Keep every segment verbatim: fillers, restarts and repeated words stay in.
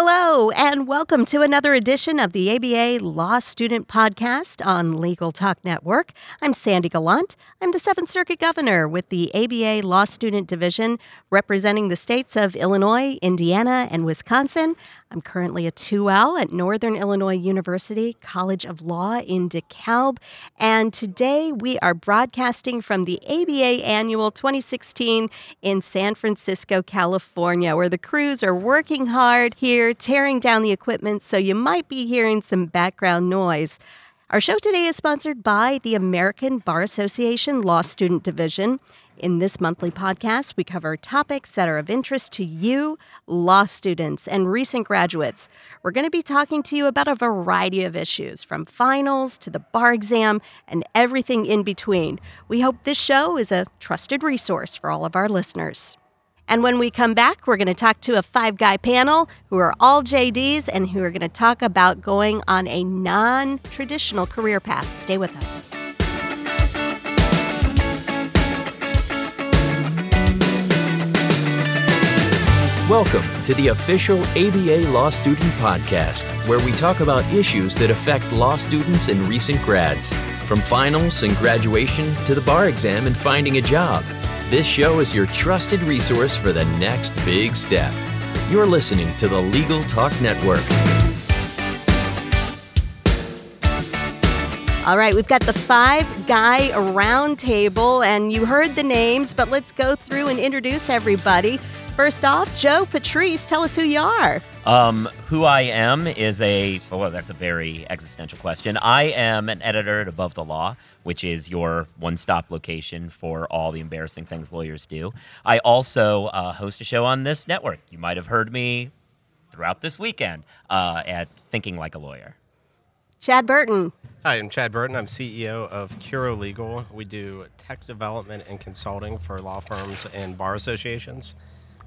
Hello, and welcome to another edition of the A B A Law Student Podcast on Legal Talk Network. I'm Sandy Gallant. I'm the Seventh Circuit Governor with the A B A Law Student Division, representing the states of Illinois, Indiana, and Wisconsin. I'm currently a two L at Northern Illinois University College of Law in DeKalb, and today we are broadcasting from the A B A Annual twenty sixteen in San Francisco, California, where the crews are working hard here, tearing down the equipment, so you might be hearing some background noise. Our show today is sponsored by the American Bar Association Law Student Division. In this monthly podcast, we cover topics that are of interest to you, law students, and recent graduates. We're going to be talking to you about a variety of issues, from finals to the bar exam and everything in between. We hope this show is a trusted resource for all of our listeners. And when we come back, we're going to talk to a five-guy panel who are all J Ds and who are going to talk about going on a non-traditional career path. Stay with us. Welcome to the official A B A Law Student Podcast, where we talk about issues that affect law students and recent grads, from finals and graduation to the bar exam and finding a job. This show is your trusted resource for the next big step. You're listening to the Legal Talk Network. All right, we've got the five-guy roundtable, and you heard the names, but let's go through and introduce everybody. First off, Joe Patrice, tell us who you are. Um, who I am is a, well, that's a very existential question. I am an editor at Above the Law, which is your one-stop location for all the embarrassing things lawyers do. I also uh, host a show on this network. You might have heard me throughout this weekend uh, at Thinking Like a Lawyer. Chad Burton. Hi, I'm Chad Burton. I'm C E O of Curo Legal. We do tech development and consulting for law firms and bar associations.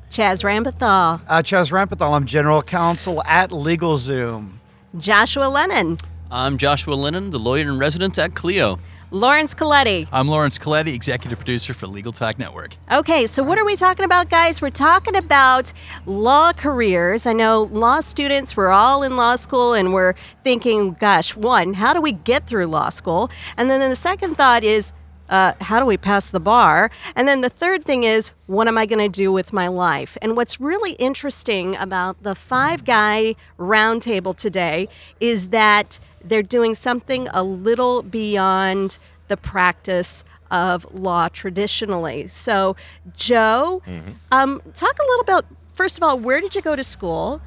Chaz Rambathal. Uh, Chaz Rambathal. I'm general counsel at LegalZoom. Joshua Lennon. I'm Joshua Lennon, the lawyer in residence at Clio. Lawrence Colletti. I'm Lawrence Colletti, executive producer for Legal Talk Network. Okay, so what are we talking about, guys? We're talking about law careers. I know law students, we're all in law school, and we're thinking, gosh, one, how do we get through law school? And then the second thought is, Uh, how do we pass the bar? And then the third thing is, what am I going to do with my life? And what's really interesting about the five-guy roundtable today is that they're doing something a little beyond the practice of law traditionally. So, Joe, mm-hmm. um, talk a little about, first of all, where did you go to school?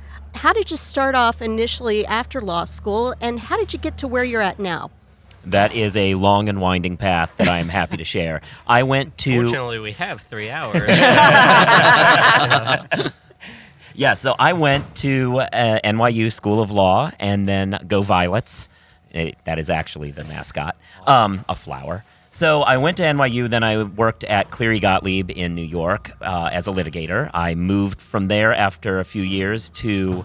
How did you start off initially after law school? And how did you get to where you're at now? That is a long and winding path that I am happy to share. I went to... Fortunately, we have three hours. Yeah, so I went to uh, N Y U School of Law and then Go Violets. It, that is actually the mascot. Um, a flower. So I went to N Y U, then I worked at Cleary Gottlieb in New York uh, as a litigator. I moved from there after a few years to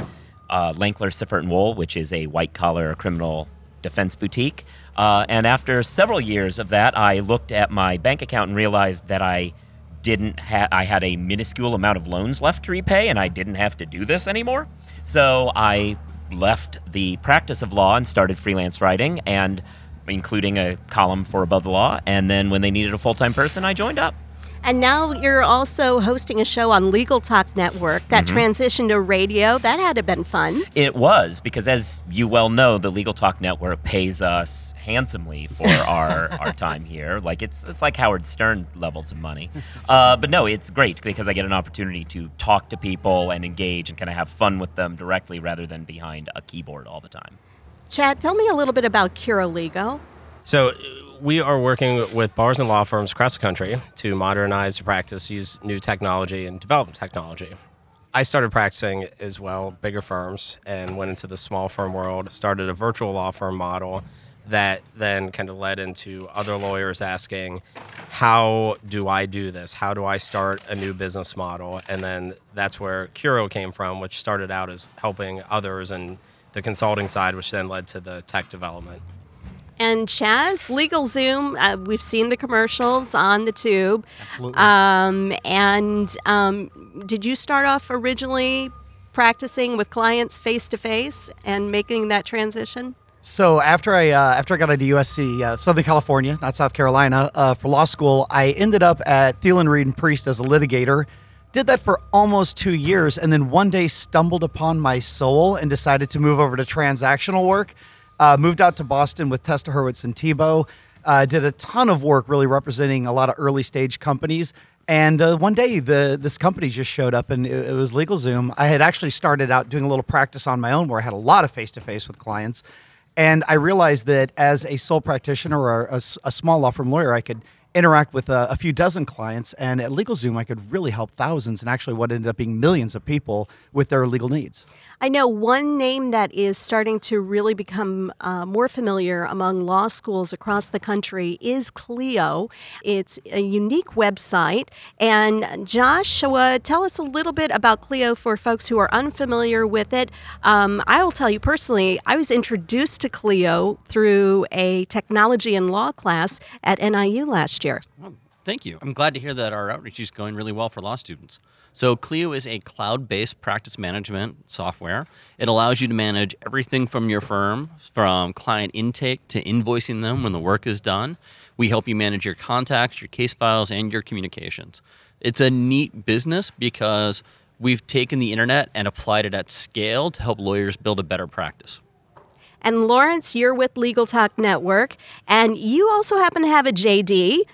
uh, Lankler, Siffert and Wohl, which is a white-collar criminal defense boutique. Uh, and after several years of that, I looked at my bank account and realized that I didn't ha- I had a minuscule amount of loans left to repay, and I didn't have to do this anymore. So I left the practice of law and started freelance writing, and including a column for Above the Law. And then when they needed a full-time person, I joined up. And now you're also hosting a show on Legal Talk Network that mm-hmm. transitioned to radio. That had to have been fun. It was, because as you well know, the Legal Talk Network pays us handsomely for our, our time here. Like it's it's like Howard Stern levels of money. Uh, but no, it's great because I get an opportunity to talk to people and engage and kind of have fun with them directly rather than behind a keyboard all the time. Chad, tell me a little bit about Curo Legal. So... We are working with bars and law firms across the country to modernize the practice, use new technology, and develop technology. I started practicing as well, bigger firms, and went into the small firm world, started a virtual law firm model that then kind of led into other lawyers asking, how do I do this? How do I start a new business model? And then that's where Curo came from, which started out as helping others and the consulting side, which then led to the tech development. And Chaz, LegalZoom, uh, we've seen the commercials on the tube. Absolutely. Um, and um, did you start off originally practicing with clients face-to-face and making that transition? So after I uh, after I got into U S C, uh, Southern California, not South Carolina, uh, for law school, I ended up at Thielen Reed and Priest as a litigator. Did that for almost two years, and then one day stumbled upon my soul and decided to move over to transactional work. Uh, moved out to Boston with Testa Hurwitz and Tebow. Uh, did a ton of work really representing a lot of early stage companies. And uh, one day the this company just showed up, and it, it was LegalZoom. I had actually started out doing a little practice on my own where I had a lot of face-to-face with clients. And I realized that as a sole practitioner or a, a small law firm lawyer, I could interact with a, a few dozen clients. And at LegalZoom, I could really help thousands and actually what ended up being millions of people with their legal needs. I know one name that is starting to really become uh, more familiar among law schools across the country is Clio. It's a unique website. And Joshua, tell us a little bit about Clio for folks who are unfamiliar with it. Um, I will tell you personally, I was introduced to Clio through a technology and law class at N I U last year. Well, thank you. I'm glad to hear that our outreach is going really well for law students. So Clio is a cloud-based practice management software. It allows you to manage everything from your firm, from client intake to invoicing them when the work is done. We help you manage your contacts, your case files, and your communications. It's a neat business because we've taken the internet and applied it at scale to help lawyers build a better practice. And Lawrence, you're with Legal Talk Network, and you also happen to have a J D,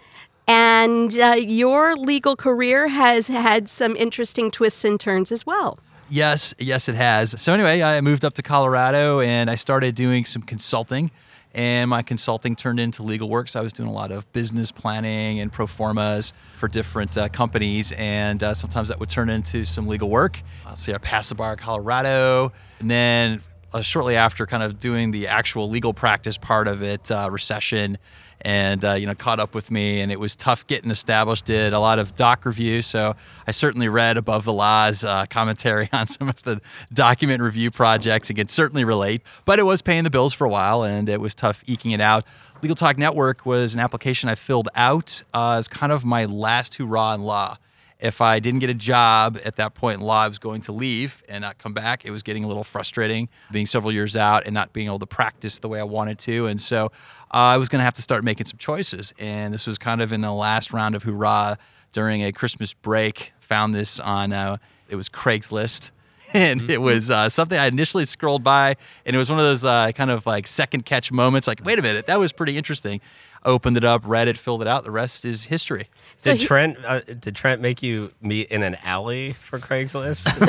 and uh, your legal career has had some interesting twists and turns as well. Yes, yes, it has. So anyway, I moved up to Colorado, and I started doing some consulting, and my consulting turned into legal work, so I was doing a lot of business planning and pro formas for different uh, companies, and uh, sometimes that would turn into some legal work. Let's see, I passed the bar in Colorado, and then Uh, shortly after kind of doing the actual legal practice part of it, uh, recession and, uh, you know, caught up with me, and it was tough getting established. Did a lot of doc review. So I certainly read Above the Law's uh, commentary on some of the document review projects and could certainly relate, but it was paying the bills for a while, and it was tough eking it out. Legal Talk Network was an application I filled out uh, as kind of my last hurrah in law. If I didn't get a job at that point in law, I was going to leave and not come back. It was getting a little frustrating being several years out and not being able to practice the way I wanted to. And so uh, I was going to have to start making some choices. And this was kind of in the last round of hurrah during a Christmas break. Found this on, uh, it was Craigslist. And it was uh, something I initially scrolled by, and it was one of those uh, kind of like second catch moments, like, wait a minute, that was pretty interesting. Opened it up, read it, filled it out. The rest is history. So did he, Trent uh, did Trent make you meet in an alley for Craigslist? Yeah.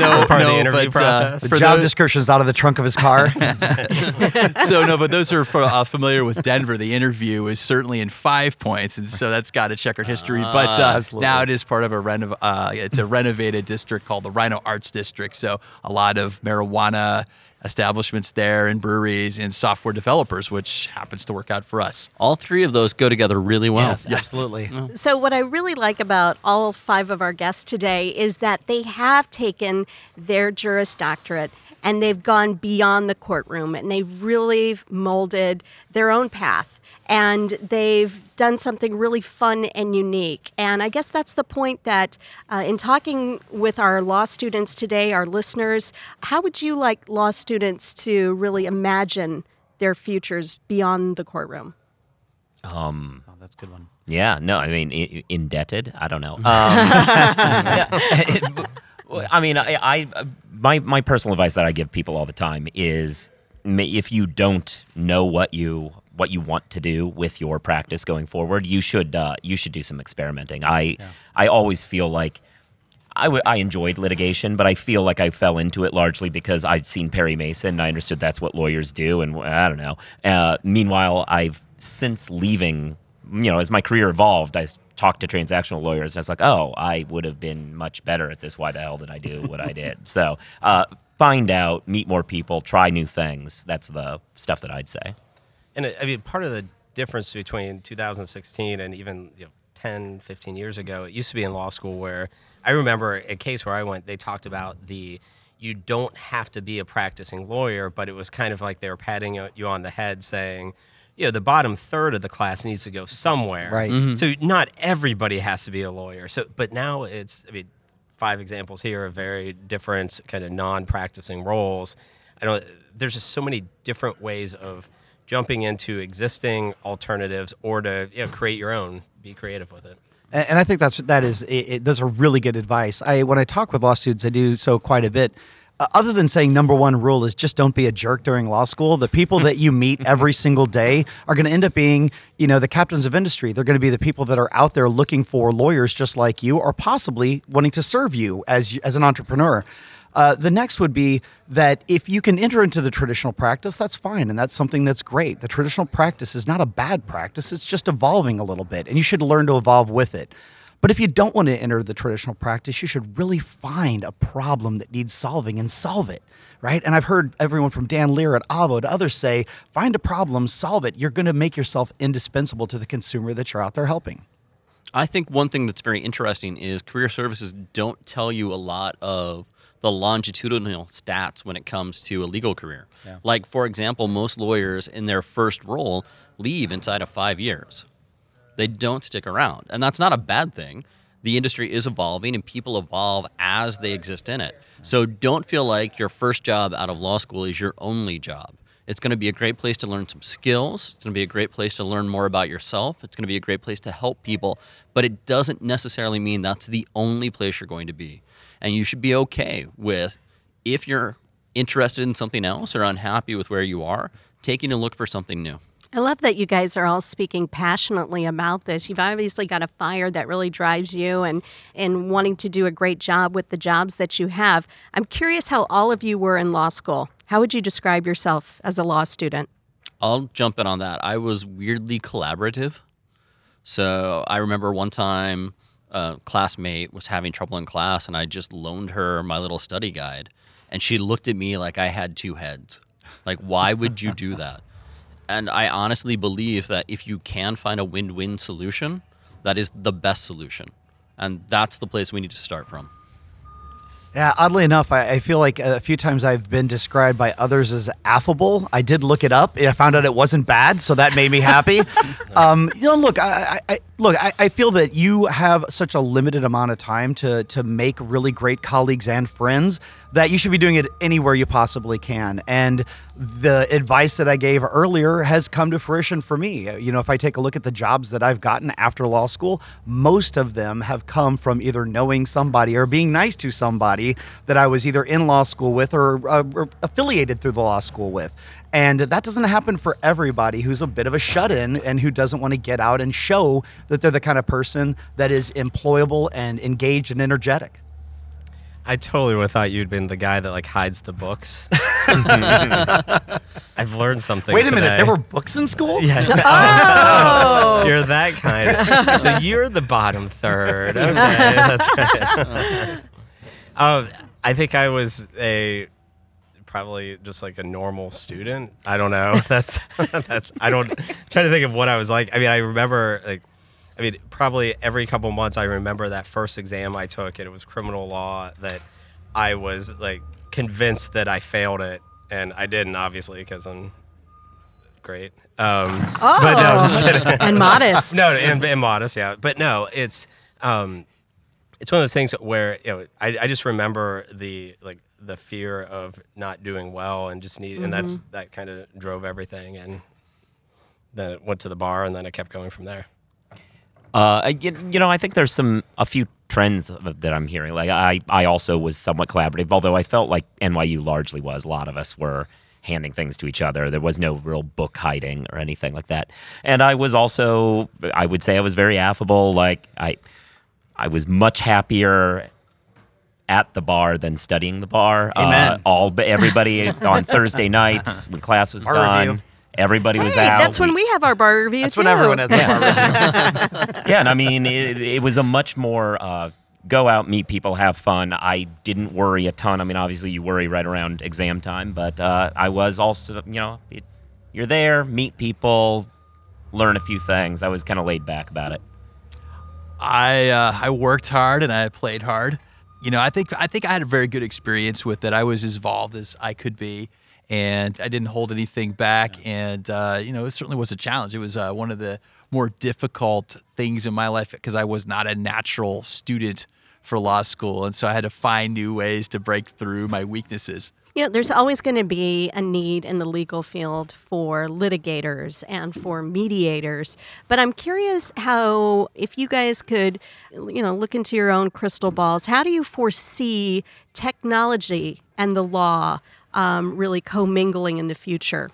no, part no, of the interview but, process. Uh, the job those, description's out of the trunk of his car. So no, but those who are uh, familiar with Denver, the interview is certainly in five points, and so that's got a checkered history. Uh, but uh, now it is part of a renov- uh, it's a renovated district called the Rhino Arts District. So a lot of marijuana establishments there, and breweries, and software developers, which happens to work out for us. All three of those go together really well. Yes, yes. Absolutely. Mm. So what I really like about all five of our guests today is that they have taken their Juris Doctorate and they've gone beyond the courtroom, and they've really molded their own path, and they've done something really fun and unique. And I guess that's the point that uh, in talking with our law students today, our listeners, how would you like law students to really imagine their futures beyond the courtroom? Um, oh, that's a good one. Yeah, no, I mean, I- indebted, I don't know. Um, yeah. I mean, I, I my my personal advice that I give people all the time is if you don't know what you what you want to do with your practice going forward, you should uh, you should do some experimenting. I yeah. I always feel like I, w- I enjoyed litigation, but I feel like I fell into it largely because I'd seen Perry Mason and I understood that's what lawyers do, and I don't know. Uh, meanwhile, I've since leaving, you know, as my career evolved, I talked to transactional lawyers, and I was like, oh, I would have been much better at this. Why the hell did I do what I did? So uh, find out, meet more people, try new things. That's the stuff that I'd say. And I mean, part of the difference between two thousand sixteen and even you know, ten, fifteen years ago, it used to be in law school where I remember a case where I went, they talked about the, you don't have to be a practicing lawyer, but it was kind of like they were patting you on the head saying, you know, the bottom third of the class needs to go somewhere. Right. Mm-hmm. So not everybody has to be a lawyer. So, but now it's, I mean, five examples here of very different kind of non-practicing roles. I know there's just so many different ways of jumping into existing alternatives or to, you know, create your own, be creative with it. And I think that's that is it, it, those are really good advice. I when I talk with law students, I do so quite a bit. Uh, other than saying number one rule is just don't be a jerk during law school, the people that you meet every single day are going to end up being, you know, the captains of industry. They're going to be the people that are out there looking for lawyers just like you, or possibly wanting to serve you as as an entrepreneur. Uh, the next would be that if you can enter into the traditional practice, that's fine, and that's something that's great. The traditional practice is not a bad practice. It's just evolving a little bit, and you should learn to evolve with it. But if you don't want to enter the traditional practice, you should really find a problem that needs solving and solve it, right? And I've heard everyone from Dan Lear at Avvo to others say, find a problem, solve it. You're going to make yourself indispensable to the consumer that you're out there helping. I think one thing that's very interesting is career services don't tell you a lot of the longitudinal stats when it comes to a legal career. Yeah. Like, for example, most lawyers in their first role leave inside of five years. They don't stick around, and that's not a bad thing. The industry is evolving, and people evolve as they exist in it. So don't feel like your first job out of law school is your only job. It's going to be a great place to learn some skills. It's going to be a great place to learn more about yourself. It's going to be a great place to help people, but it doesn't necessarily mean that's the only place you're going to be. And you should be okay with, if you're interested in something else or unhappy with where you are, taking a look for something new. I love that you guys are all speaking passionately about this. You've obviously got a fire that really drives you and, and wanting to do a great job with the jobs that you have. I'm curious how all of you were in law school. How would you describe yourself as a law student? I'll jump in on that. I was weirdly collaborative. So I remember one time a classmate was having trouble in class, and I just loaned her my little study guide, and she looked at me like I had two heads. Like, why would you do that? And I honestly believe that if you can find a win-win solution, that is the best solution. And that's the place we need to start from. Yeah, oddly enough, I, I feel like a few times I've been described by others as affable. I did look it up. I found out it wasn't bad, so that made me happy. um, you know, look, I, I, look, I, I feel that you have such a limited amount of time to to make really great colleagues and friends that you should be doing it anywhere you possibly can. And the advice that I gave earlier has come to fruition for me. You know, if I take a look at the jobs that I've gotten after law school, most of them have come from either knowing somebody or being nice to somebody that I was either in law school with or, uh, or affiliated through the law school with. And that doesn't happen for everybody who's a bit of a shut-in and who doesn't want to get out and show that they're the kind of person that is employable and engaged and energetic. I totally would have thought you'd been the guy that, like, hides the books. I've learned something Wait a today. minute, there were books in school? Yeah. Oh! You're that kind of, so you're the bottom third. Okay, that's right. um, I think I was a, probably just like a normal student. I don't know. That's, that's I don't, I'm trying to think of what I was like. I mean, I remember, like, I mean, probably every couple months I remember that first exam I took, and it was criminal law, that I was, like, convinced that I failed it, and I didn't, obviously, because I'm great. Um, oh, but no, just kidding. And modest. No, and, and modest, yeah. But no, it's um, it's one of those things where, you know, I, I just remember the, like, the fear of not doing well and just need, mm-hmm. and that's that kind of drove everything, and then it went to the bar, and then I kept going from there. Uh, you, you know, I think there's some a few trends that I'm hearing. Like, I, I also was somewhat collaborative, although I felt like N Y U largely was. A lot of us were handing things to each other. There was no real book hiding or anything like that. And I was also, I would say, I was very affable. Like, I, I was much happier at the bar than studying the bar. Amen. Uh, all everybody on Thursday nights when class was Our done. Review. Everybody hey, was out. That's when we have our bar review, that's too. That's when everyone has yeah. the bar review. Yeah, and I mean, it, it was a much more uh, go out, meet people, have fun. I didn't worry a ton. I mean, obviously, you worry right around exam time, but uh, I was also, you know, it, you're there, meet people, learn a few things. I was kind of laid back about it. I uh, I worked hard and I played hard. You know, I think I think I had a very good experience with it. I was as involved as I could be. And I didn't hold anything back, and uh, you know, it certainly was a challenge. It was uh, one of the more difficult things in my life because I was not a natural student for law school. And so I had to find new ways to break through my weaknesses. You know, there's always going to be a need in the legal field for litigators and for mediators. But I'm curious how, if you guys could, you know, look into your own crystal balls, how do you foresee technology and the law um, really commingling in the future?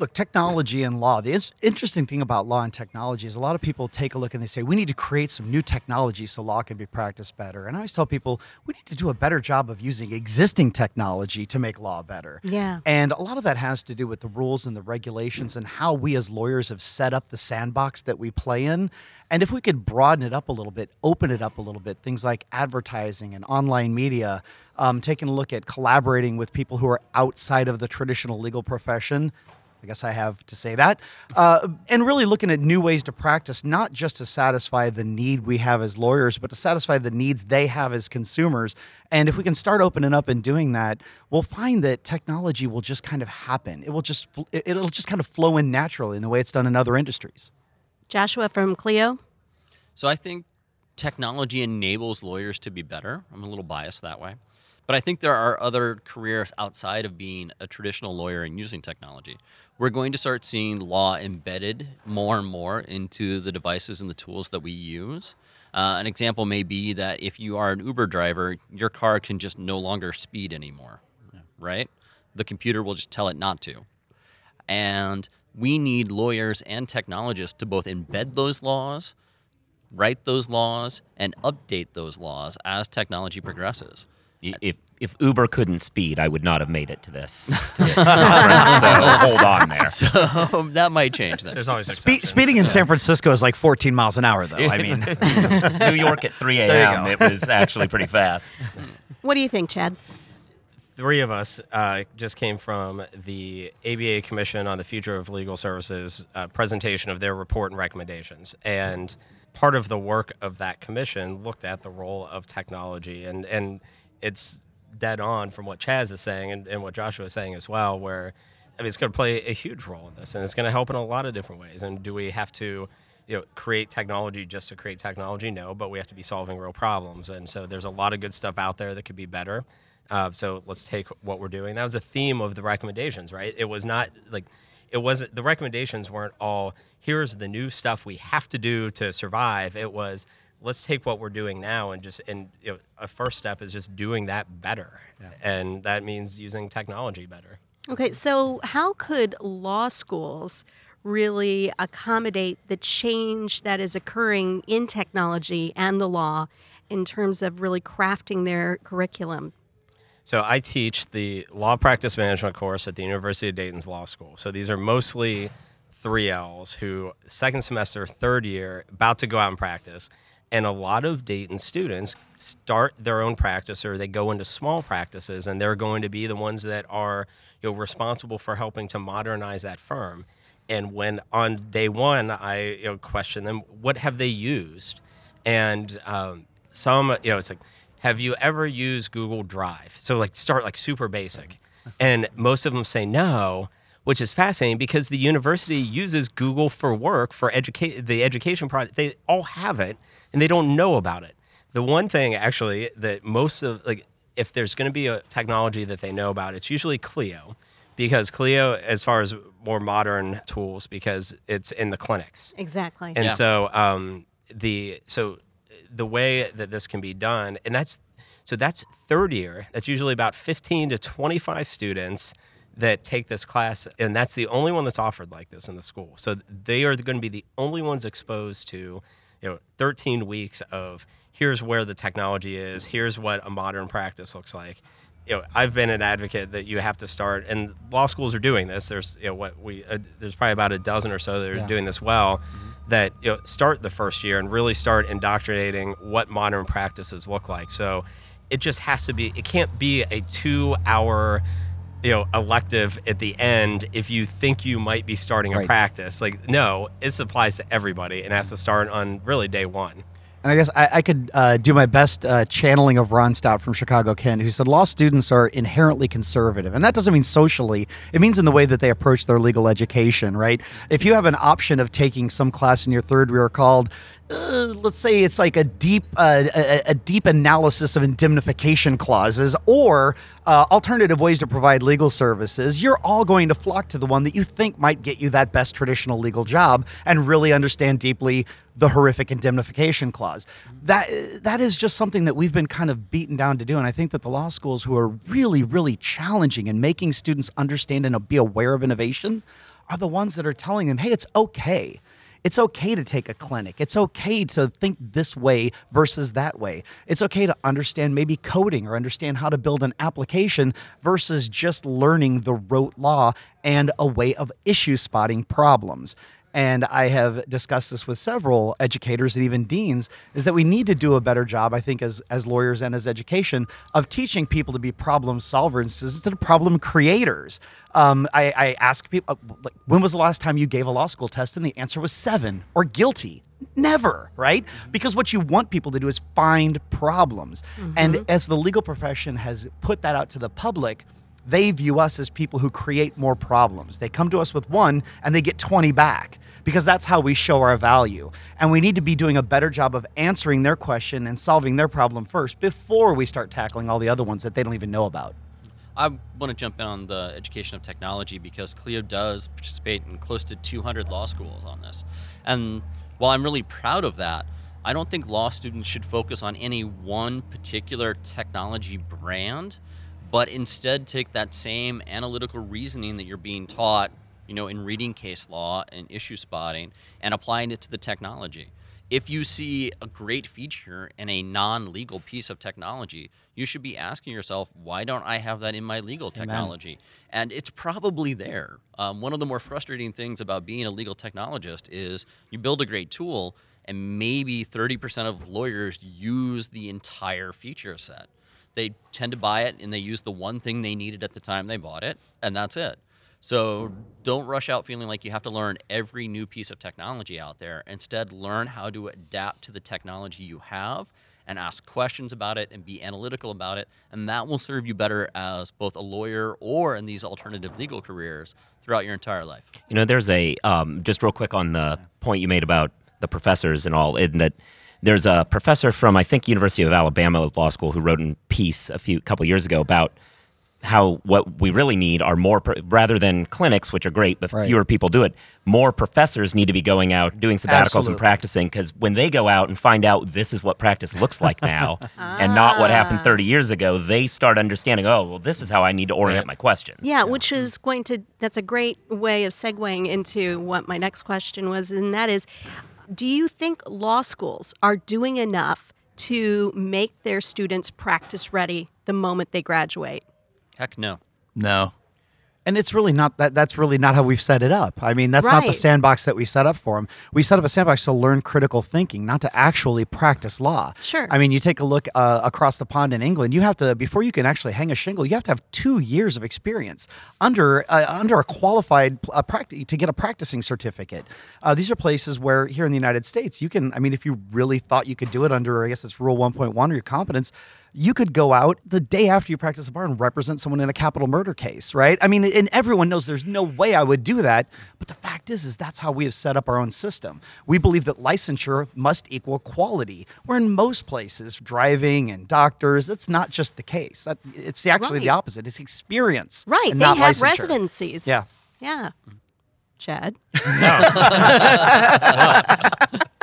Look, technology and law, the is- interesting thing about law and technology is a lot of people take a look and they say, we need to create some new technology so law can be practiced better. And I always tell people, we need to do a better job of using existing technology to make law better. Yeah. And a lot of that has to do with the rules and the regulations and how we as lawyers have set up the sandbox that we play in. And if we could broaden it up a little bit, open it up a little bit, things like advertising and online media, um, taking a look at collaborating with people who are outside of the traditional legal profession, I guess I have to say that, uh, and really looking at new ways to practice, not just to satisfy the need we have as lawyers, but to satisfy the needs they have as consumers. And if we can start opening up and doing that, we'll find that technology will just kind of happen. It will just it'll just kind of flow in naturally in the way it's done in other industries. Joshua from Clio. So I think technology enables lawyers to be better. I'm a little biased that way. But I think there are other careers outside of being a traditional lawyer and using technology. We're going to start seeing law embedded more and more into the devices and the tools that we use. Uh, an example may be that if you are an Uber driver, your car can just no longer speed anymore, yeah. right? The computer will just tell it not to. And we need lawyers and technologists to both embed those laws, write those laws, and update those laws as technology progresses. If if Uber couldn't speed, I would not have made it to this, to this conference, so hold on there. So that might change that. There's always Spe- Speeding in yeah. San Francisco is like fourteen miles an hour, though. I mean, New York at three a.m., it was actually pretty fast. What do you think, Chad? Three of us uh, just came from the A B A Commission on the Future of Legal Services uh, presentation of their report and recommendations, and part of the work of that commission looked at the role of technology, and and it's dead on from what Chaz is saying and, and what Joshua is saying as well, where I mean, it's going to play a huge role in this, and it's going to help in a lot of different ways. And do we have to, you know, create technology just to create technology? No, but we have to be solving real problems. And so there's a lot of good stuff out there that could be better. Uh, so let's take what we're doing. That was a theme of the recommendations, right? It was not like, it wasn't, the recommendations weren't all, here's the new stuff we have to do to survive. It was, let's take what we're doing now and just, and you know, a first step is just doing that better. Yeah. And that means using technology better. Okay, so how could law schools really accommodate the change that is occurring in technology and the law in terms of really crafting their curriculum? So I teach the law practice management course at the University of Dayton's Law School. So these are mostly three L's who second semester, third year, about to go out and practice. And a lot of Dayton students start their own practice or they go into small practices, and they're going to be the ones that are, you know, responsible for helping to modernize that firm. And when on day one, I you know, question them, what have they used? And um, some, you know, it's like, have you ever used Google Drive? So like start like super basic. And most of them say no, which is fascinating because the university uses Google for work, for educa- the education product. They all have it, and they don't know about it. The one thing, actually, that most of, like, if there's going to be a technology that they know about, it's usually Clio, because Clio, as far as more modern tools, because it's in the clinics. Exactly. And yeah. so um, the so the way that this can be done, and that's, so that's third year. That's usually about fifteen to twenty-five students that take this class, and that's the only one that's offered like this in the school. So they are going to be the only ones exposed to, you know, thirteen weeks of here's where the technology is, here's what a modern practice looks like. You know, I've been an advocate that you have to start, and law schools are doing this. There's, you know, what we uh, there's probably about a dozen or so that are yeah. doing this well. Mm-hmm. That you know, start the first year and really start indoctrinating what modern practices look like. So it just has to be. It can't be a two-hour you know, elective at the end if you think you might be starting a right. practice. Like, no, this applies to everybody and has to start on really day one. And I guess I, I could uh, do my best uh, channeling of Ron Stout from Chicago Kent, who said law students are inherently conservative. And that doesn't mean socially. It means in the way that they approach their legal education, right? If you have an option of taking some class in your third year called Uh, let's say it's like a deep uh, a, a deep analysis of indemnification clauses or uh, alternative ways to provide legal services, you're all going to flock to the one that you think might get you that best traditional legal job and really understand deeply the horrific indemnification clause. That that is just something that we've been kind of beaten down to do, and I think that the law schools who are really, really challenging and making students understand and be aware of innovation are the ones that are telling them, hey, it's okay. It's okay to take a clinic. It's okay to think this way versus that way. It's okay to understand maybe coding or understand how to build an application versus just learning the rote law and a way of issue spotting problems. And I have discussed this with several educators and even deans, is that we need to do a better job, I think, as, as lawyers and as education, of teaching people to be problem solvers instead of problem creators. Um, I, I ask people, like, when was the last time you gave a law school test? And the answer was seven or guilty. Never, right? Mm-hmm. Because what you want people to do is find problems. Mm-hmm. And as the legal profession has put that out to the public, they view us as people who create more problems. They come to us with one and they get twenty back because that's how we show our value. And we need to be doing a better job of answering their question and solving their problem first before we start tackling all the other ones that they don't even know about. I want to jump in on the education of technology because Clio does participate in close to two hundred law schools on this. And while I'm really proud of that, I don't think law students should focus on any one particular technology brand, but instead take that same analytical reasoning that you're being taught, you know, in reading case law and issue spotting and applying it to the technology. If you see a great feature in a non-legal piece of technology, you should be asking yourself, why don't I have that in my legal technology? Amen. And it's probably there. Um, one of the more frustrating things about being a legal technologist is you build a great tool and maybe thirty percent of lawyers use the entire feature set. They tend to buy it and they use the one thing they needed at the time they bought it, and that's it. So don't rush out feeling like you have to learn every new piece of technology out there. Instead, learn how to adapt to the technology you have and ask questions about it and be analytical about it, and that will serve you better as both a lawyer or in these alternative legal careers throughout your entire life. You know, there's a, um, just real quick on the point you made about the professors and all, in that there's a professor from, I think, University of Alabama Law School who wrote in piece a few couple years ago about how what we really need are more, rather than clinics, which are great, but right. fewer people do it, more professors need to be going out doing sabbaticals Absolutely. And practicing, because when they go out and find out this is what practice looks like now ah. and not what happened thirty years ago, they start understanding, oh, well, this is how I need to orient right. my questions. Yeah, yeah, which is going to, that's a great way of segueing into what my next question was, and that is, do you think law schools are doing enough to make their students practice ready the moment they graduate? Heck no. No. And it's really not that. That's really not how we've set it up. I mean, that's right. not the sandbox that we set up for them. We set up a sandbox to learn critical thinking, not to actually practice law. Sure. I mean, you take a look uh, across the pond in England. You have to, before you can actually hang a shingle, you have to have two years of experience under uh, under a qualified uh, practice to get a practicing certificate. Uh, these are places where here in the United States, you can. I mean, if you really thought you could do it under, I guess it's Rule one point one or your competence. You could go out the day after you practice a bar and represent someone in a capital murder case, right? I mean, and everyone knows there's no way I would do that. But the fact is, is that's how we have set up our own system. We believe that licensure must equal quality. Where in most places, driving and doctors, that's not just the case. That it's actually right. the opposite. It's experience, right? And they not have licensure. Residencies. Yeah, yeah. Chad. No. no.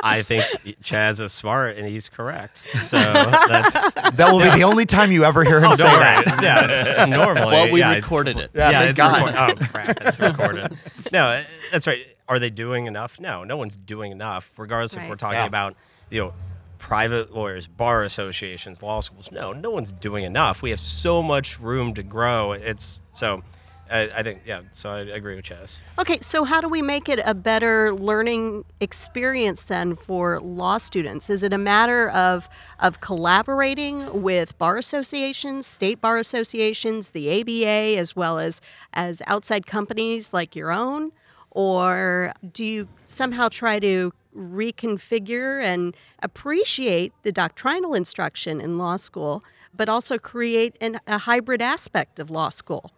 I think Chaz is smart and he's correct. So that's that will yeah. be the only time you ever hear him oh, say that. Yeah, normally. Well, we yeah, recorded it. Yeah, yeah it's recorded. Oh crap, it's recorded. No, that's right. Are they doing enough? No, no one's doing enough. Regardless right. if we're talking yeah. about, you know, private lawyers, bar associations, law schools. No, no one's doing enough. We have so much room to grow. It's so. I, I think, yeah, so I agree with Chaz. Okay, so how do we make it a better learning experience then for law students? Is it a matter of of collaborating with bar associations, state bar associations, the A B A, as well as, as outside companies like your own? Or do you somehow try to reconfigure and appreciate the doctrinal instruction in law school, but also create an, a hybrid aspect of law school?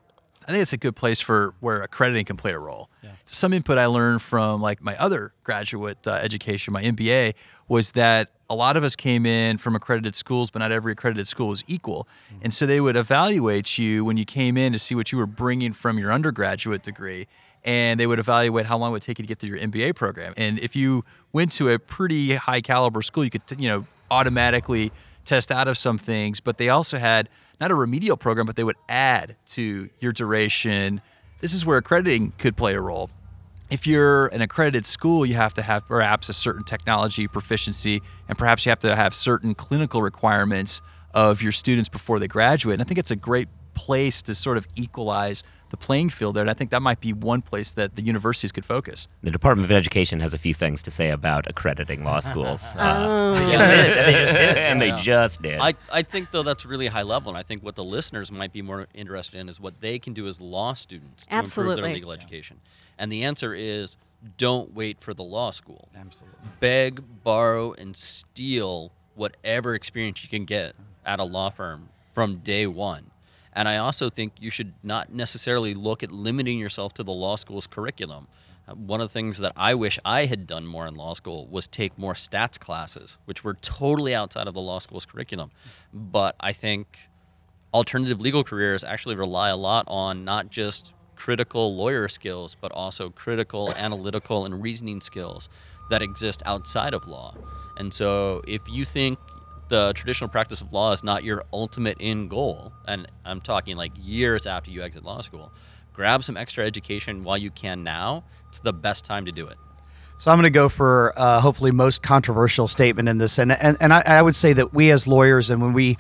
I think it's a good place for where accrediting can play a role. Yeah. Some input I learned from like my other graduate uh, education, my M B A, was that a lot of us came in from accredited schools, but not every accredited school was equal. Mm-hmm. And so they would evaluate you when you came in to see what you were bringing from your undergraduate degree. And they would evaluate how long it would take you to get through your M B A program. And if you went to a pretty high caliber school, you could, you know, automatically test out of some things, but they also had not a remedial program, but they would add to your duration. This is where accrediting could play a role. If you're an accredited school, you have to have perhaps a certain technology proficiency, and perhaps you have to have certain clinical requirements of your students before they graduate. And I think it's a great place to sort of equalize the playing field there, and I think that might be one place that the universities could focus. The Department of Education has a few things to say about accrediting law schools. Uh, oh. They just did, they just did, and they just did. I, I think, though, that's really high level, and I think what the listeners might be more interested in is what they can do as law students to Absolutely. improve their legal education. And the answer is, don't wait for the law school. Absolutely. Beg, borrow, and steal whatever experience you can get at a law firm from day one. And I also think you should not necessarily look at limiting yourself to the law school's curriculum. Uh, one of the things that I wish I had done more in law school was take more stats classes, which were totally outside of the law school's curriculum. But I think alternative legal careers actually rely a lot on not just critical lawyer skills, but also critical, analytical, and reasoning skills that exist outside of law. And so if you think the traditional practice of law is not your ultimate end goal, and I'm talking like years after you exit law school, grab some extra education while you can now. It's the best time to do it. So I'm going to go for uh, hopefully most controversial statement in this. And and, and I, I would say that we as lawyers, and when we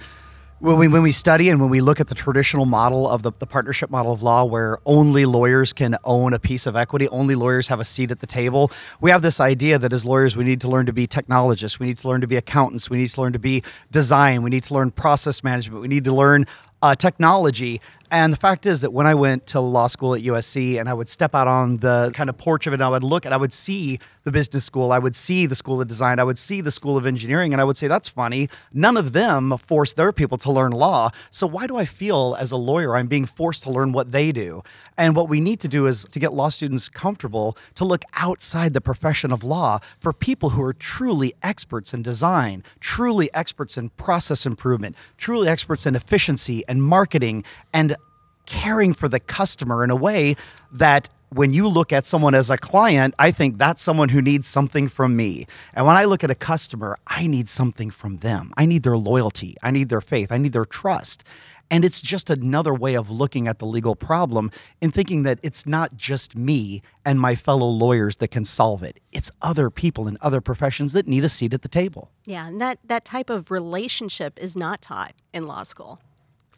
When we when we study and when we look at the traditional model of the, the partnership model of law, where only lawyers can own a piece of equity, only lawyers have a seat at the table, we have this idea that as lawyers we need to learn to be technologists, we need to learn to be accountants, we need to learn to be design, we need to learn process management, we need to learn uh, technology. And the fact is that when I went to law school at U S C and I would step out on the kind of porch of it and I would look and I would see the business school, I would see the school of design, I would see the school of engineering, and I would say, that's funny. None of them force their people to learn law. So why do I feel as a lawyer I'm being forced to learn what they do? And what we need to do is to get law students comfortable to look outside the profession of law for people who are truly experts in design, truly experts in process improvement, truly experts in efficiency and marketing and caring for the customer in a way that when you look at someone as a client, I think that's someone who needs something from me. And when I look at a customer, I need something from them. I need their loyalty. I need their faith. I need their trust. And it's just another way of looking at the legal problem and thinking that it's not just me and my fellow lawyers that can solve it. It's other people in other professions that need a seat at the table. Yeah, and that, that type of relationship is not taught in law school.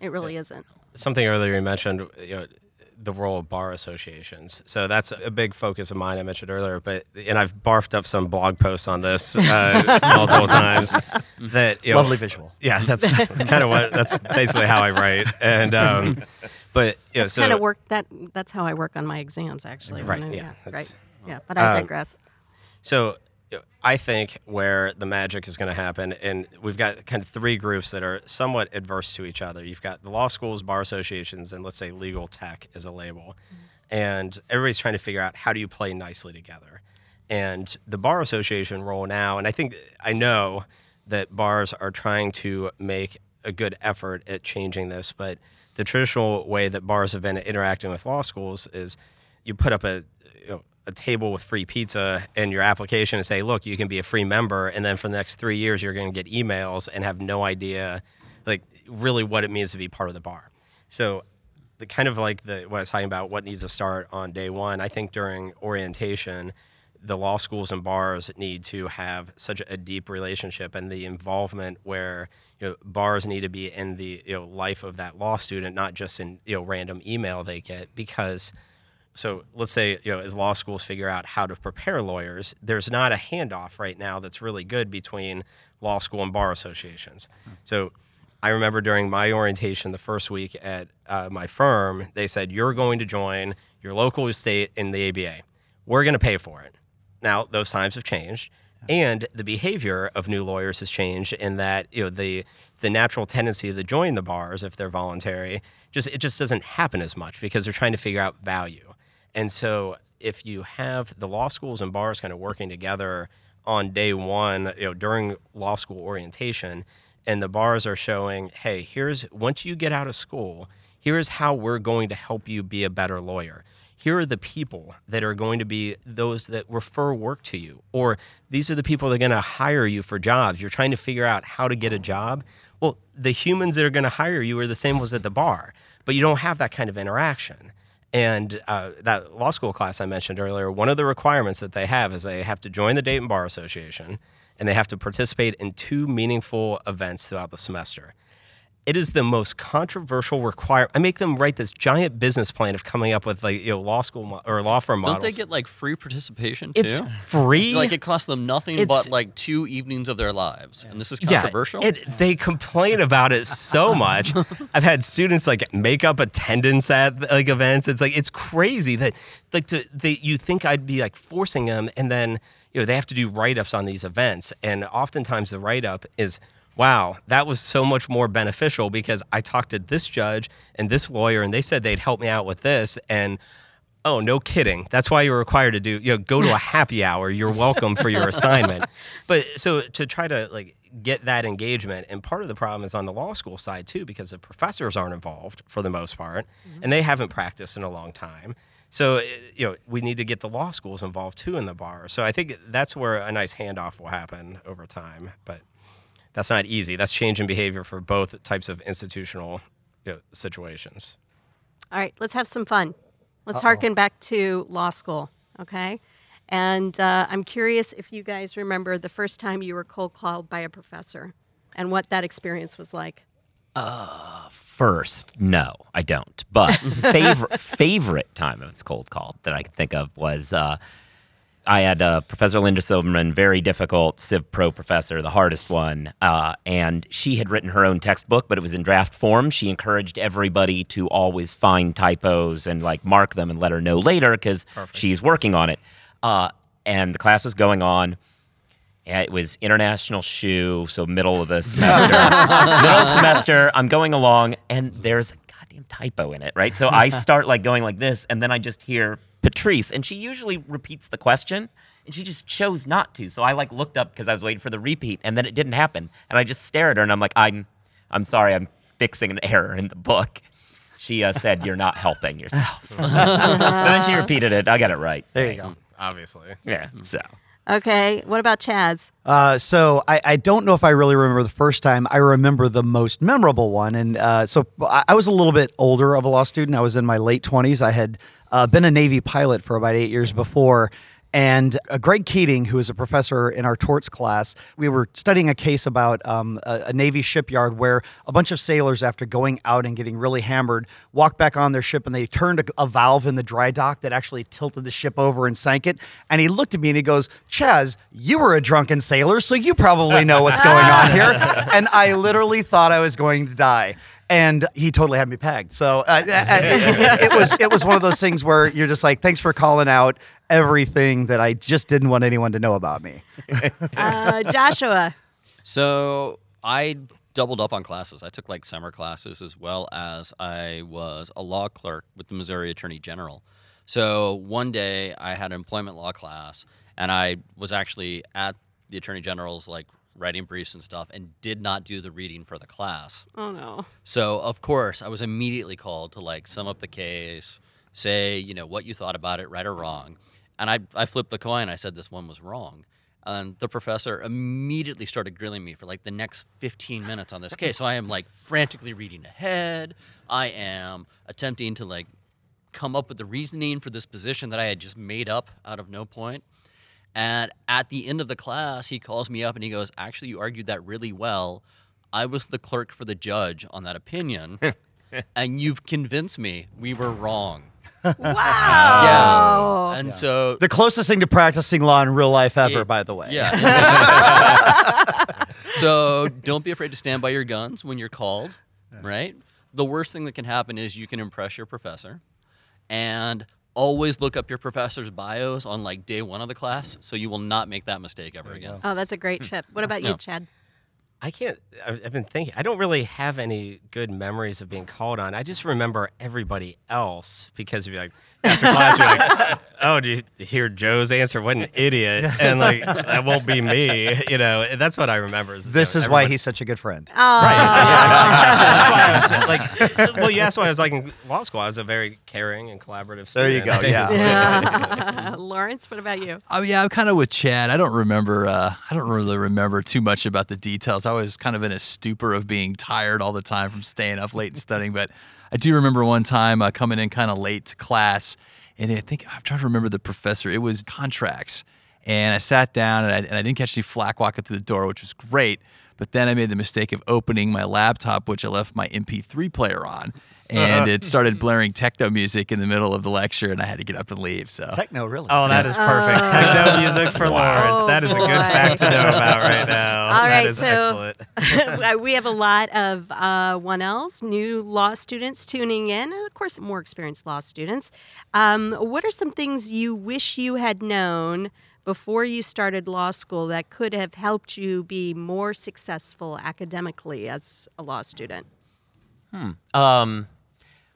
It really yeah. isn't. Something earlier you mentioned, you know, the role of bar associations. So that's a big focus of mine. I mentioned earlier, but and I've barfed up some blog posts on this uh, multiple times. That you know, lovely visual. Yeah, that's, that's kind of what. That's basically how I write. And um, but you know, so kind of work that. That's how I work on my exams, actually. Right. I, yeah. yeah right. Yeah. But I digress. Um, so. I think where the magic is going to happen, and we've got kind of three groups that are somewhat adverse to each other. You've got the law schools, bar associations, and let's say legal tech as a label. Mm-hmm. And everybody's trying to figure out how do you play nicely together. And the bar association role now, and I think I know that bars are trying to make a good effort at changing this, but the traditional way that bars have been interacting with law schools is you put up a you know, a table with free pizza and your application and say, look, you can be a free member. And then for the next three years, you're going to get emails and have no idea like really what it means to be part of the bar. So the kind of like the, what I was talking about, what needs to start on day one, I think during orientation, the law schools and bars need to have such a deep relationship and the involvement where, you know, bars need to be in the you know, life of that law student, not just in, you know, random email they get because So let's say, you know, as law schools figure out how to prepare lawyers, there's not a handoff right now that's really good between law school and bar associations. Hmm. So I remember during my orientation the first week at uh, my firm, they said, you're going to join your local state in the A B A. We're going to pay for it. Now, those times have changed. And the behavior of new lawyers has changed in that, you know, the the natural tendency to join the bars, if they're voluntary, just it just doesn't happen as much because they're trying to figure out value. And so if you have the law schools and bars kind of working together on day one, you know, during law school orientation, and the bars are showing, hey, here's, once you get out of school, here's how we're going to help you be a better lawyer. Here are the people that are going to be those that refer work to you, or these are the people that are going to hire you for jobs. You're trying to figure out how to get a job. Well, the humans that are going to hire you are the same ones at the bar, but you don't have that kind of interaction. And uh, that law school class I mentioned earlier, one of the requirements that they have is they have to join the Dayton Bar Association, and they have to participate in two meaningful events throughout the semester. It is the most controversial requirement. I make them write this giant business plan of coming up with, like, you know, law school mo- or law firm models. Don't they get, like, free participation too? It's free. Like, it costs them nothing it's, but like two evenings of their lives, and this is controversial. Yeah, it, they complain about it so much. I've had students like make up attendance at like events. It's like it's crazy that like to they, you think I'd be like forcing them, and then you know they have to do write-ups on these events, and oftentimes the write-up is, wow, that was so much more beneficial because I talked to this judge and this lawyer, and they said they'd help me out with this. And oh, no kidding. That's why you're required to do, you know, go to a happy hour. You're welcome for your assignment. But so to try to like get that engagement, and part of the problem is on the law school side too, because the professors aren't involved for the most part, mm-hmm. and they haven't practiced in a long time. So, you know, we need to get the law schools involved too in the bar. So I think that's where a nice handoff will happen over time. But that's not easy. That's change in behavior for both types of institutional, you know, situations. All right, let's have some fun. Let's Uh-oh. harken back to law school, okay? And uh, I'm curious if you guys remember the first time you were cold called by a professor and what that experience was like. Uh, first, no, I don't. But favorite favorite time it was cold called that I can think of was uh, – I had uh, Professor Linda Silverman, very difficult Civ Pro professor, the hardest one, uh, and she had written her own textbook, but it was in draft form. She encouraged everybody to always find typos and like mark them and let her know later because she's working on it. Uh, and the class was going on. It was international shoe, so middle of the semester. middle of the semester, I'm going along, and there's a goddamn typo in it, right? So I start like going like this, and then I just hear Patrice, and she usually repeats the question, and she just chose not to. So I like looked up because I was waiting for the repeat, and then it didn't happen. And I just stared at her, and I'm like, I'm, I'm sorry, I'm fixing an error in the book. She uh, said, "You're not helping yourself." And then she repeated it. I got it right. There you right. go. Obviously. Yeah. So. Okay. What about Chaz? Uh, so I, I don't know if I really remember the first time. I remember the most memorable one. And uh, so I, I was a little bit older of a law student. I was in my late twenties. I had uh, been a Navy pilot for about eight years before. And uh, Greg Keating, who was a professor in our torts class, we were studying a case about um, a, a Navy shipyard where a bunch of sailors, after going out and getting really hammered, walked back on their ship and they turned a, a valve in the dry dock that actually tilted the ship over and sank it. And he looked at me and he goes, "Chaz, you were a drunken sailor, so you probably know what's going on here." And I literally thought I was going to die. And he totally had me pegged. So uh, it, it was it was one of those things where you're just like, thanks for calling out everything that I just didn't want anyone to know about me. uh, Joshua. So I doubled up on classes. I took like summer classes as well as I was a law clerk with the Missouri Attorney General. So one day I had an employment law class, and I was actually at the Attorney General's like writing briefs and stuff, and did not do the reading for the class. Oh, no. So, of course, I was immediately called to, like, sum up the case, say, you know, what you thought about it, right or wrong. And I, I flipped the coin. I said this one was wrong. And the professor immediately started grilling me for, like, the next fifteen minutes on this case. So I am, like, frantically reading ahead. I am attempting to, like, come up with the reasoning for this position that I had just made up out of no point. And at the end of the class, he calls me up and he goes, "Actually, you argued that really well. I was the clerk for the judge on that opinion, and you've convinced me we were wrong." Wow. Yeah. And yeah. so the closest thing to practicing law in real life ever, it, by the way. Yeah. So don't be afraid to stand by your guns when you're called, right? The worst thing that can happen is you can impress your professor. And always look up your professor's bios on, like, day one of the class, so you will not make that mistake ever again. Oh, that's a great tip. What about you, Chad? I can't, I've been thinking, I don't really have any good memories of being called on. I just remember everybody else because you'd be like, after class, you're like, oh, do you hear Joe's answer? What an idiot. And like, that won't be me. You know, that's what I remember. Is this is everyone, why he's such a good friend. Oh. Right. Yeah, that's why I was like, well, you asked why I was like in law school. I was a very caring and collaborative student. There you go. Yeah. yeah. Lawrence, what about you? Oh, yeah, I'm kind of with Chad. I don't remember, uh, I don't really remember too much about the details. I was kind of in a stupor of being tired all the time from staying up late and studying. But I do remember one time uh, coming in kind of late to class, and I think I'm trying to remember the professor. It was contracts. And I sat down, and I, and I didn't catch any flack walking through the door, which was great. But then I made the mistake of opening my laptop, which I left my M P three player on. And uh-huh. it started blaring techno music in the middle of the lecture, and I had to get up and leave. So techno, really? Oh, that is perfect. Oh. Techno music for wow. Lawrence. That is boy. a good fact to know about right now. All that right, is so excellent. We have a lot of one L's, uh, new law students tuning in, and of course, more experienced law students. Um, what are some things you wish you had known before you started law school that could have helped you be more successful academically as a law student? Hmm. Um.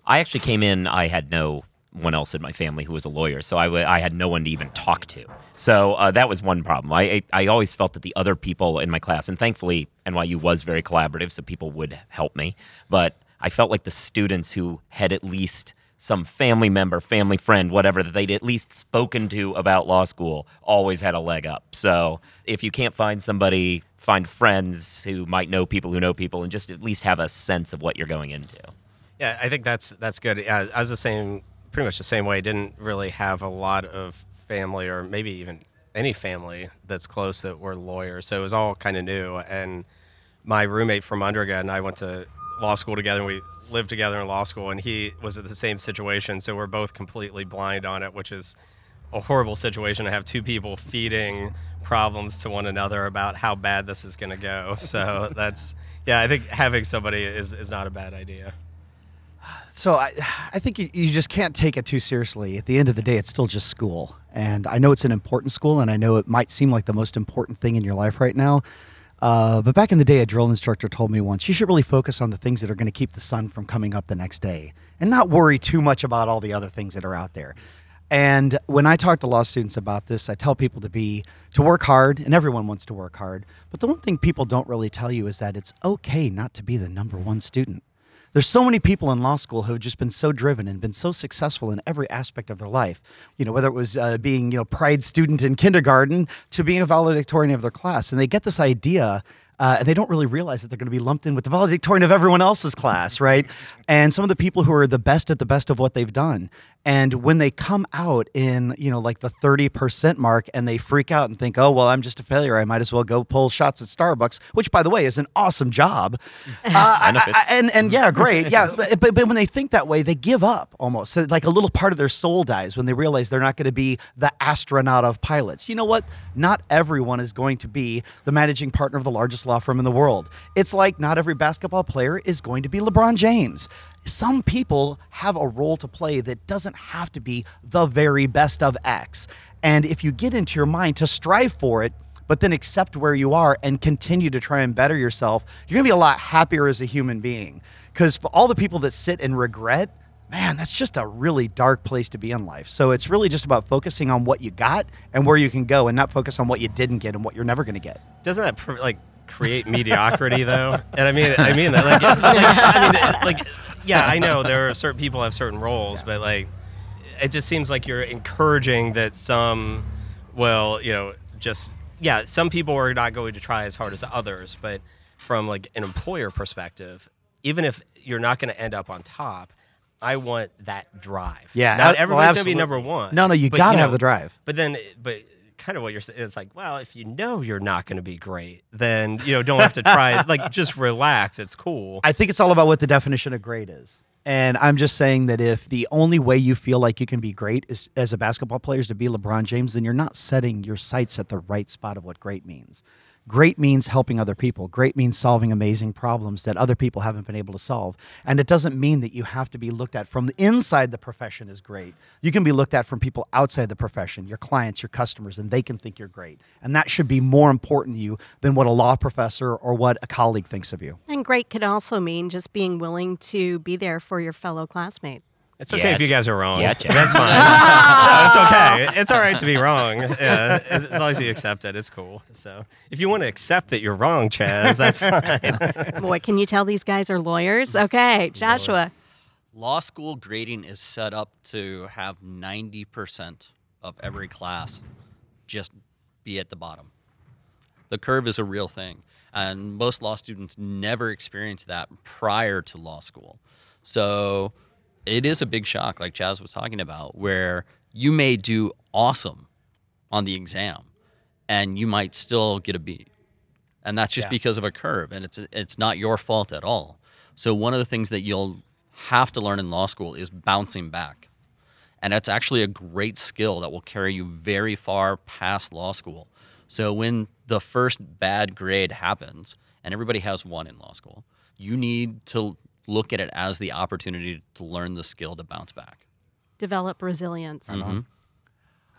I actually came in, I had no one else in my family who was a lawyer, so I, w- I had no one to even talk to. So uh, that was one problem. I, I always felt that the other people in my class, and thankfully N Y U was very collaborative, so people would help me, but I felt like the students who had at least some family member, family friend, whatever, that they'd at least spoken to about law school always had a leg up. So if you can't find somebody, find friends who might know people who know people, and just at least have a sense of what you're going into. Yeah, I think that's that's good. I, I was the same, pretty much the same way. Didn't really have a lot of family, or maybe even any family that's close that were lawyers. So it was all kind of new. And my roommate from undergrad and I went to law school together, and we lived together in law school. And he was in the same situation, so we're both completely blind on it, which is a horrible situation to have two people feeding problems to one another about how bad this is going to go. So that's yeah, I think having somebody is is not a bad idea. So I, I think you, you just can't take it too seriously. At the end of the day, it's still just school. And I know it's an important school, and I know it might seem like the most important thing in your life right now. Uh, but back in the day, a drill instructor told me once, you should really focus on the things that are going to keep the sun from coming up the next day and not worry too much about all the other things that are out there. And when I talk to law students about this, I tell people to be to work hard, and everyone wants to work hard. But the one thing people don't really tell you is that it's okay not to be the number one student. There's so many people in law school who have just been so driven and been so successful in every aspect of their life. You know, whether it was uh, being, you know, pride student in kindergarten to being a valedictorian of their class. And they get this idea uh, and they don't really realize that they're going to be lumped in with the valedictorian of everyone else's class, right? And some of the people who are the best at the best of what they've done. And when they come out in, you know, like the thirty percent mark and they freak out and think, oh, well, I'm just a failure. I might as well go pull shots at Starbucks, which, by the way, is an awesome job. uh, I, I, and, and yeah, great. Yeah. But, but when they think that way, they give up almost. So like a little part of their soul dies when they realize they're not going to be the astronaut of pilots. You know what? Not everyone is going to be the managing partner of the largest law firm in the world. It's like not every basketball player is going to be LeBron James. Some people have a role to play that doesn't have to be the very best of X. And if you get into your mind to strive for it, but then accept where you are and continue to try and better yourself, you're going to be a lot happier as a human being. Because for all the people that sit and regret, man, that's just a really dark place to be in life. So it's really just about focusing on what you got and where you can go, and not focus on what you didn't get and what you're never going to get. Doesn't that, pr- like, create mediocrity, though? And I mean, I mean that. Like, like, I mean, like... Yeah, I know there are certain people have certain roles, yeah. But like, it just seems like you're encouraging that some, well, you know, just, yeah, some people are not going to try as hard as others, but from like an employer perspective, even if you're not going to end up on top, I want that drive. Yeah. Not everybody's well, going to be number one. No, no, you got to you know, have the drive. But then, but kind of what you're saying, it's like, well, if you know you're not going to be great, then, you know, don't have to try it. Like, just relax. It's cool. I think it's all about what the definition of great is. And I'm just saying that if the only way you feel like you can be great is as a basketball player is to be LeBron James, then you're not setting your sights at the right spot of what great means. Great means helping other people. Great means solving amazing problems that other people haven't been able to solve. And it doesn't mean that you have to be looked at from the inside the profession as great. You can be looked at from people outside the profession, your clients, your customers, and they can think you're great. And that should be more important to you than what a law professor or what a colleague thinks of you. And great could also mean just being willing to be there for your fellow classmate. It's okay yeah. if you guys are wrong. Gotcha. That's fine. No, it's okay. It's all right to be wrong. Yeah, as long as you accept it, it's cool. So if you want to accept that you're wrong, Chaz, that's fine. Boy, can you tell these guys are lawyers? Okay, Joshua. Law school grading is set up to have ninety percent of every class just be at the bottom. The curve is a real thing, and most law students never experience that prior to law school. So it is a big shock, like Chaz was talking about, where you may do awesome on the exam and you might still get a B. And that's just yeah. because of a curve, and it's it's not your fault at all. So one of the things that you'll have to learn in law school is bouncing back. And that's actually a great skill that will carry you very far past law school. So when the first bad grade happens, and everybody has one in law school, you need to look at it as the opportunity to learn the skill to bounce back. Develop resilience. Mm-hmm.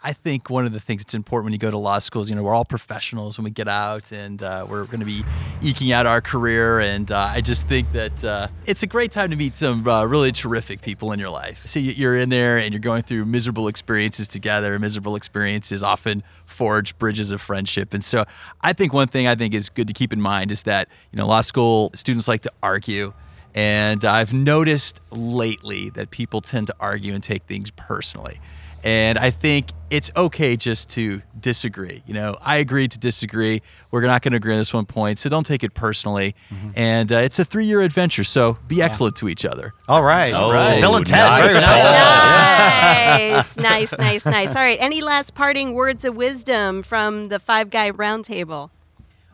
I think one of the things that's important when you go to law school is, you know, we're all professionals when we get out, and uh, we're going to be eking out our career. And uh, I just think that uh, it's a great time to meet some uh, really terrific people in your life. So you're in there and you're going through miserable experiences together. Miserable experiences often forge bridges of friendship. And so I think one thing I think is good to keep in mind is that, you know, law school students like to argue. And I've noticed lately that people tend to argue and take things personally. And I think it's okay just to disagree. You know, I agree to disagree. We're not going to agree on this one point, so don't take it personally. Mm-hmm. And uh, it's a three-year adventure, so be yeah. excellent to each other. All right. All right. Bill and Ted. Nice. Nice. nice, nice, nice, nice. All right, any last parting words of wisdom from the Five-Guy Roundtable?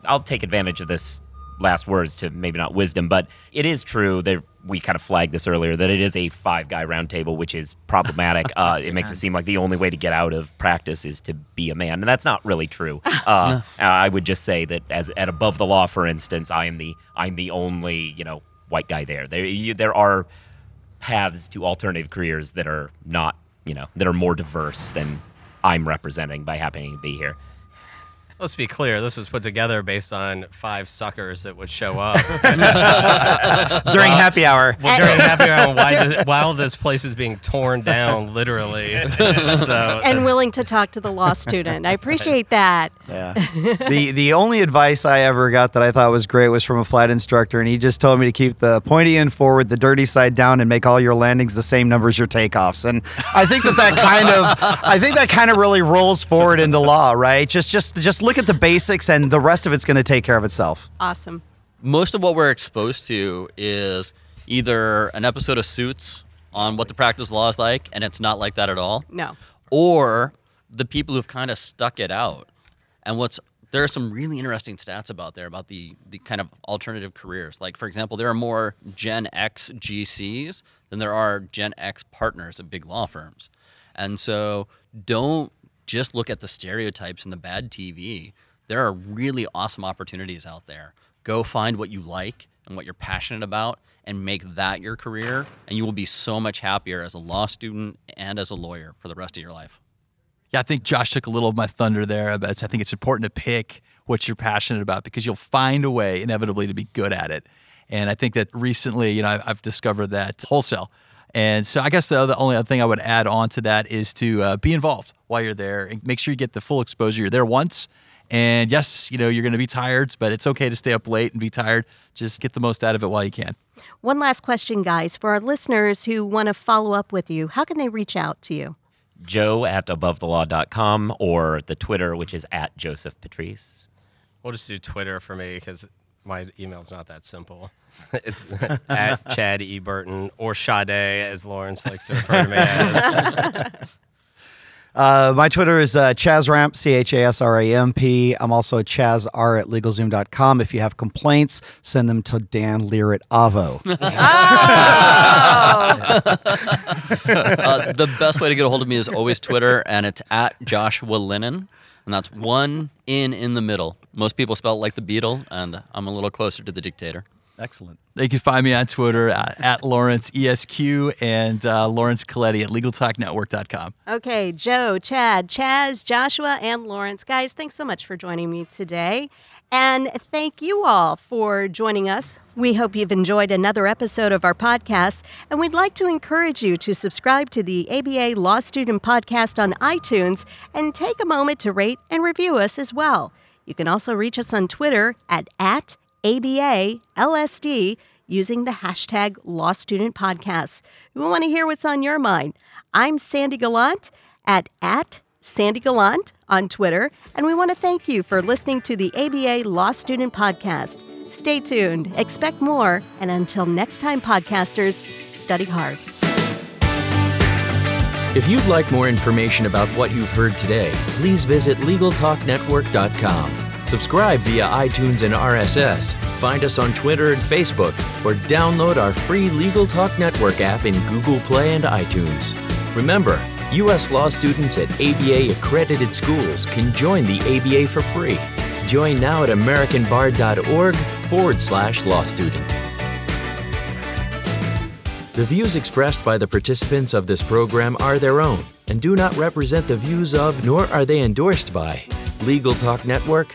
I'll take advantage of this. Last words to maybe not wisdom, but it is true that we kind of flagged this earlier, that it is a five-guy roundtable, which is problematic. Uh, it makes it seem like the only way to get out of practice is to be a man, and that's not really true. Uh, no. I would just say that as at Above the Law, for instance, I am the I'm the only you know white guy there. There you, there are paths to alternative careers that are not you know that are more diverse than I'm representing by happening to be here. Let's be clear, this was put together based on five suckers that would show up. During happy hour. Well, during happy hour, while this, while this place is being torn down, literally. So. And willing to talk to the law student. I appreciate that. Yeah. The the only advice I ever got that I thought was great was from a flight instructor, and he just told me to keep the pointy end forward, the dirty side down, and make all your landings the same number as your takeoffs. And I think that that kind of, I think that kind of really rolls forward into law, right? Just, just, just look. Look at the basics, and the rest of it's going to take care of itself. Awesome. Most of what we're exposed to is either an episode of Suits on what the practice law is like, and it's not like that at all. No. Or the people who've kind of stuck it out. And what's there are some really interesting stats about there about the, the kind of alternative careers. Like, for example, there are more Gen X G Cs than there are Gen X partners at big law firms. And so don't just look at the stereotypes and the bad T V. There are really awesome opportunities out there. Go find what you like and what you're passionate about and make that your career, and you will be so much happier as a law student and as a lawyer for the rest of your life. Yeah, I think Josh took a little of my thunder there, but I think it's important to pick what you're passionate about because you'll find a way inevitably to be good at it. And I think that recently, you know, I've discovered that wholesale. And so I guess the other, only other thing I would add on to that is to uh, be involved while you're there and make sure you get the full exposure. You're there once, and yes, you know, you're going to be tired, but it's okay to stay up late and be tired. Just get the most out of it while you can. One last question, guys. For our listeners who want to follow up with you, how can they reach out to you? Joe at above the law dot com or the Twitter, which is at Joseph Patrice. We'll just do Twitter for me because my email's not that simple. It's at Chad E. Burton or Sade, as Lawrence likes to refer to me as. Uh, my Twitter is uh, Chazramp, C H A S R A M P. I'm also Chazr at LegalZoom dot com. If you have complaints, send them to Dan Lear at Avvo. Oh! uh, the best way to get a hold of me is always Twitter, and it's at Joshua Lennon. and that's one in in the middle. Most people spell it like the Beatle, and I'm a little closer to the dictator. Excellent. They can find me on Twitter uh, at Lawrence E S Q and uh, Lawrence Coletti at legal talk network dot com. Okay, Joe, Chad, Chaz, Joshua, and Lawrence. Guys, thanks so much for joining me today. And thank you all for joining us. We hope you've enjoyed another episode of our podcast, and we'd like to encourage you to subscribe to the A B A Law Student Podcast on iTunes and take a moment to rate and review us as well. You can also reach us on Twitter at at A B A L S D using the hashtag LawStudentPodcasts. We want to hear what's on your mind. I'm Sandy Gallant at, at Sandy Gallant on Twitter, and we want to thank you for listening to the A B A Law Student Podcast. Stay tuned, expect more, and until next time, podcasters, study hard. If you'd like more information about what you've heard today, please visit legal talk network dot com. Subscribe via iTunes and R S S. Find us on Twitter and Facebook, or download our free Legal Talk Network app in Google Play and iTunes. Remember, U S law students at A B A-accredited schools can join the A B A for free. Join now at american bar dot org forward slash law student. The views expressed by the participants of this program are their own and do not represent the views of, nor are they endorsed by, Legal Talk Network,